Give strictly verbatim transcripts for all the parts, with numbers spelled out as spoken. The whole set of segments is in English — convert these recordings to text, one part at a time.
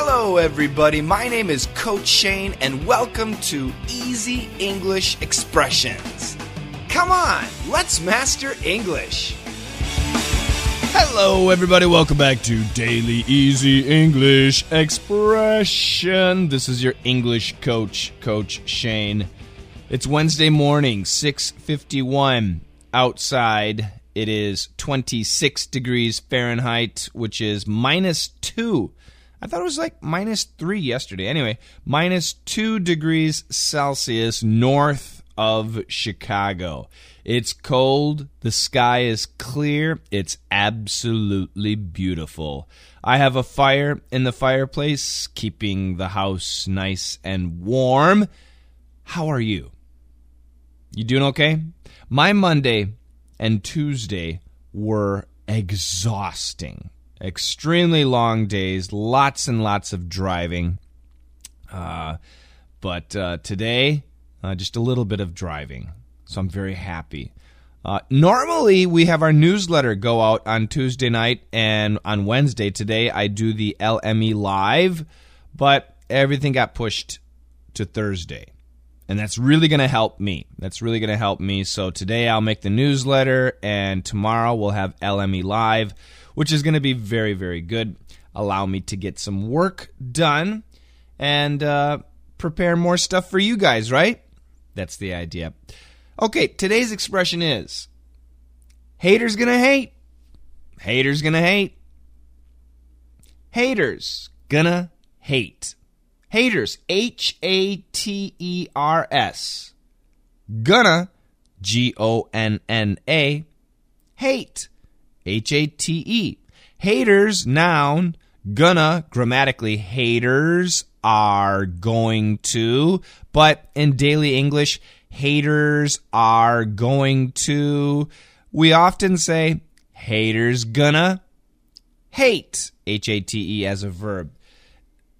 Hello everybody, my name is Coach Shane and welcome to Easy English Expressions. Come on, let's master English. Hello everybody, welcome back to Daily Easy English Expression. This is your English coach, Coach Shane. It's Wednesday morning, six fifty-one outside. It is twenty-six degrees Fahrenheit, which is minus two. I thought it was like minus three yesterday. Anyway, minus two degrees Celsius north of Chicago. It's cold. The sky is clear. It's absolutely beautiful. I have a fire in the fireplace, keeping the house nice and warm. How are you? You doing okay? My Monday and Tuesday were exhausting. Extremely long days, lots and lots of driving, uh, but uh, today, uh, just a little bit of driving, so I'm very happy. Uh, normally, we have our newsletter go out on Tuesday night and on Wednesday. Today, I do the L M E live, but everything got pushed to Thursday, and that's really going to help me. That's really going to help me, so today I'll make the newsletter, and tomorrow we'll have L M E live, which is going to be very, very good. Allow me to get some work done and uh, prepare more stuff for you guys, right? That's the idea. Okay, today's expression is, haters gonna hate. Haters gonna hate. Haters gonna hate. Haters, H A T E R S. Gonna, G O N N A. Hate. H A T E. Haters, noun, gonna, grammatically, haters are going to, but in daily English, haters are going to. We often say, haters gonna hate, H A T E as a verb.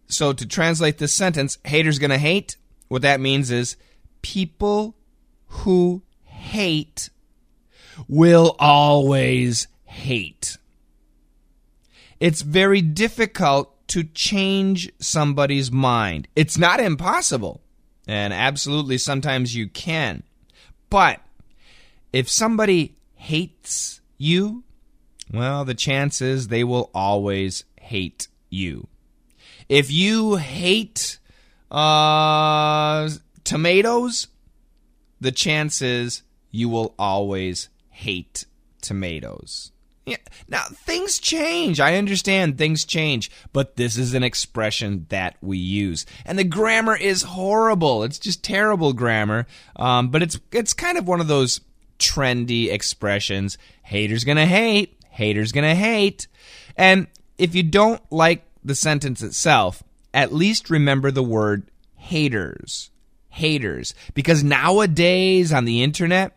So to translate this sentence, haters gonna hate, what that means is people who hate will always hate. Hate. It's very difficult to change somebody's mind. It's not impossible, and absolutely sometimes you can. But if somebody hates you, well, the chance is they will always hate you. If you hate uh, tomatoes, the chance is you will always hate tomatoes. Yeah. Now, things change. I understand things change, but this is an expression that we use. And the grammar is horrible. It's just terrible grammar, um, but it's it's kind of one of those trendy expressions. Haters gonna hate. Haters gonna hate. And if you don't like the sentence itself, at least remember the word haters. Haters. Because nowadays on the internet,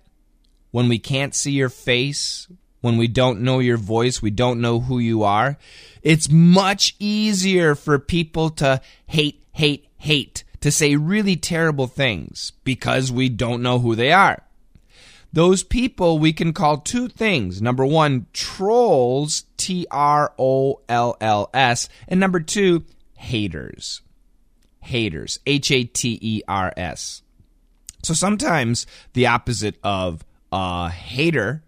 when we can't see your face, when we don't know your voice, we don't know who you are, it's much easier for people to hate, hate, hate, to say really terrible things because we don't know who they are. Those people we can call two things. Number one, trolls, T R O L L S, and number two, haters. Haters, H A T E R S. So sometimes the opposite of a hater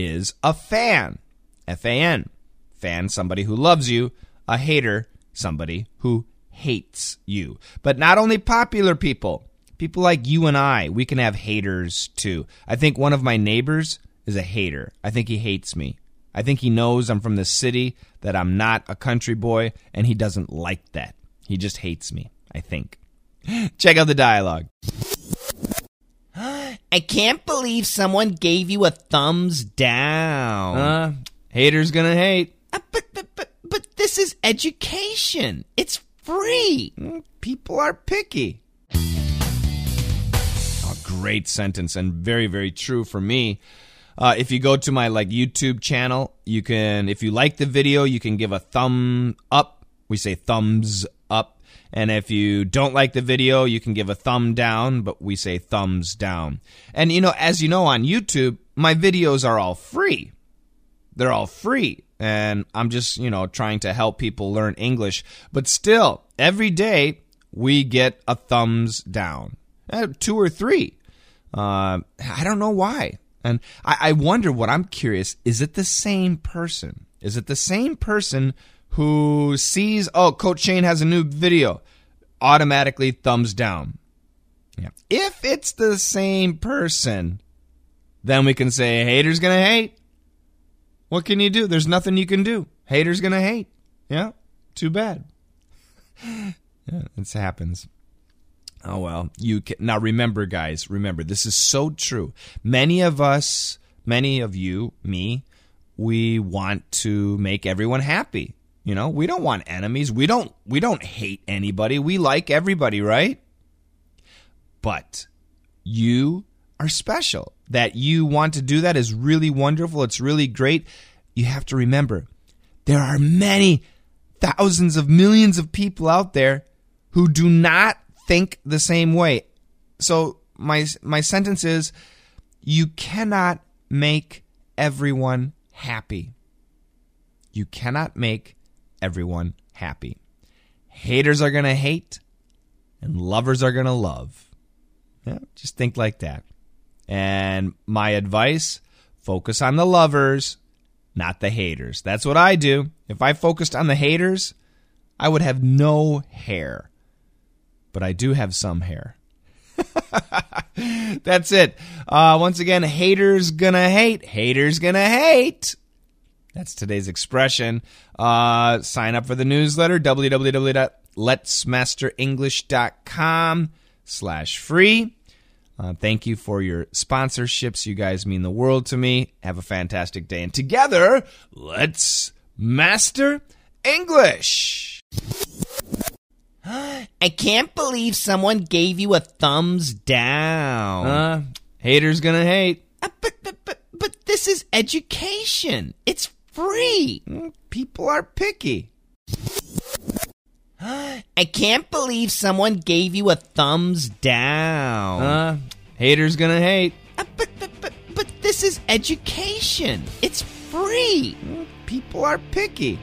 is a fan, F A N. Fan, somebody who loves you. A hater, somebody who hates you. But not only popular people, people like you and I, we can have haters too. I think one of my neighbors is a hater. I think he hates me. I think he knows I'm from the city, that I'm not a country boy, and he doesn't like that. He just hates me, I think. Check out the dialogue. I can't believe someone gave you a thumbs down. Uh, haters gonna hate. Uh, but, but, but, but this is education. It's free. People are picky. A great sentence and very, very true for me. Uh, if you go to my like YouTube channel, you can, if you like the video, you can give a thumb up. We say thumbs up. And if you don't like the video, you can give a thumb down, but we say thumbs down. And, you know, as you know, on YouTube, my videos are all free. They're all free. and I'm just, you know, trying to help people learn English. But still, every day we get a thumbs down, uh, two or three. Uh, I don't know why. And I, I wonder, what I'm curious, is it the same person? Is it the same person who sees, oh, Coach Shane has a new video, automatically thumbs down? Yeah. If it's the same person, then we can say, hater's gonna hate. What can you do? There's nothing you can do. Hater's gonna hate. Yeah, too bad. Yeah, it happens. Oh, well, you can. Now remember, guys, remember, this is so true. Many of us, many of you, me, we want to make everyone happy. You know, we don't want enemies. We don't, we don't hate anybody. We like everybody, right? But you are special. That you want to do that is really wonderful. It's really great. You have to remember, there are many thousands of millions of people out there who do not think the same way. So my my sentence is, you cannot make everyone happy. You cannot make everyone happy. Haters are going to hate, and lovers are going to love. Yeah, just think like that. And my advice, focus on the lovers, not the haters. That's what I do. If I focused on the haters, I would have no hair. But I do have some hair. That's it. Uh, once again, haters gonna hate. Haters gonna hate. That's today's expression. Uh, sign up for the newsletter, w w w dot lets master english dot com slash free. Uh, thank you for your sponsorships. You guys mean the world to me. Have a fantastic day. And together, let's master English. I can't believe someone gave you a thumbs down. Uh, haters gonna hate. Uh, but, but, but, but this is education. It's free. People are picky. I can't believe someone gave you a thumbs down. Uh, haters gonna hate. Uh, but, but, but, but this is education. It's free. People are picky.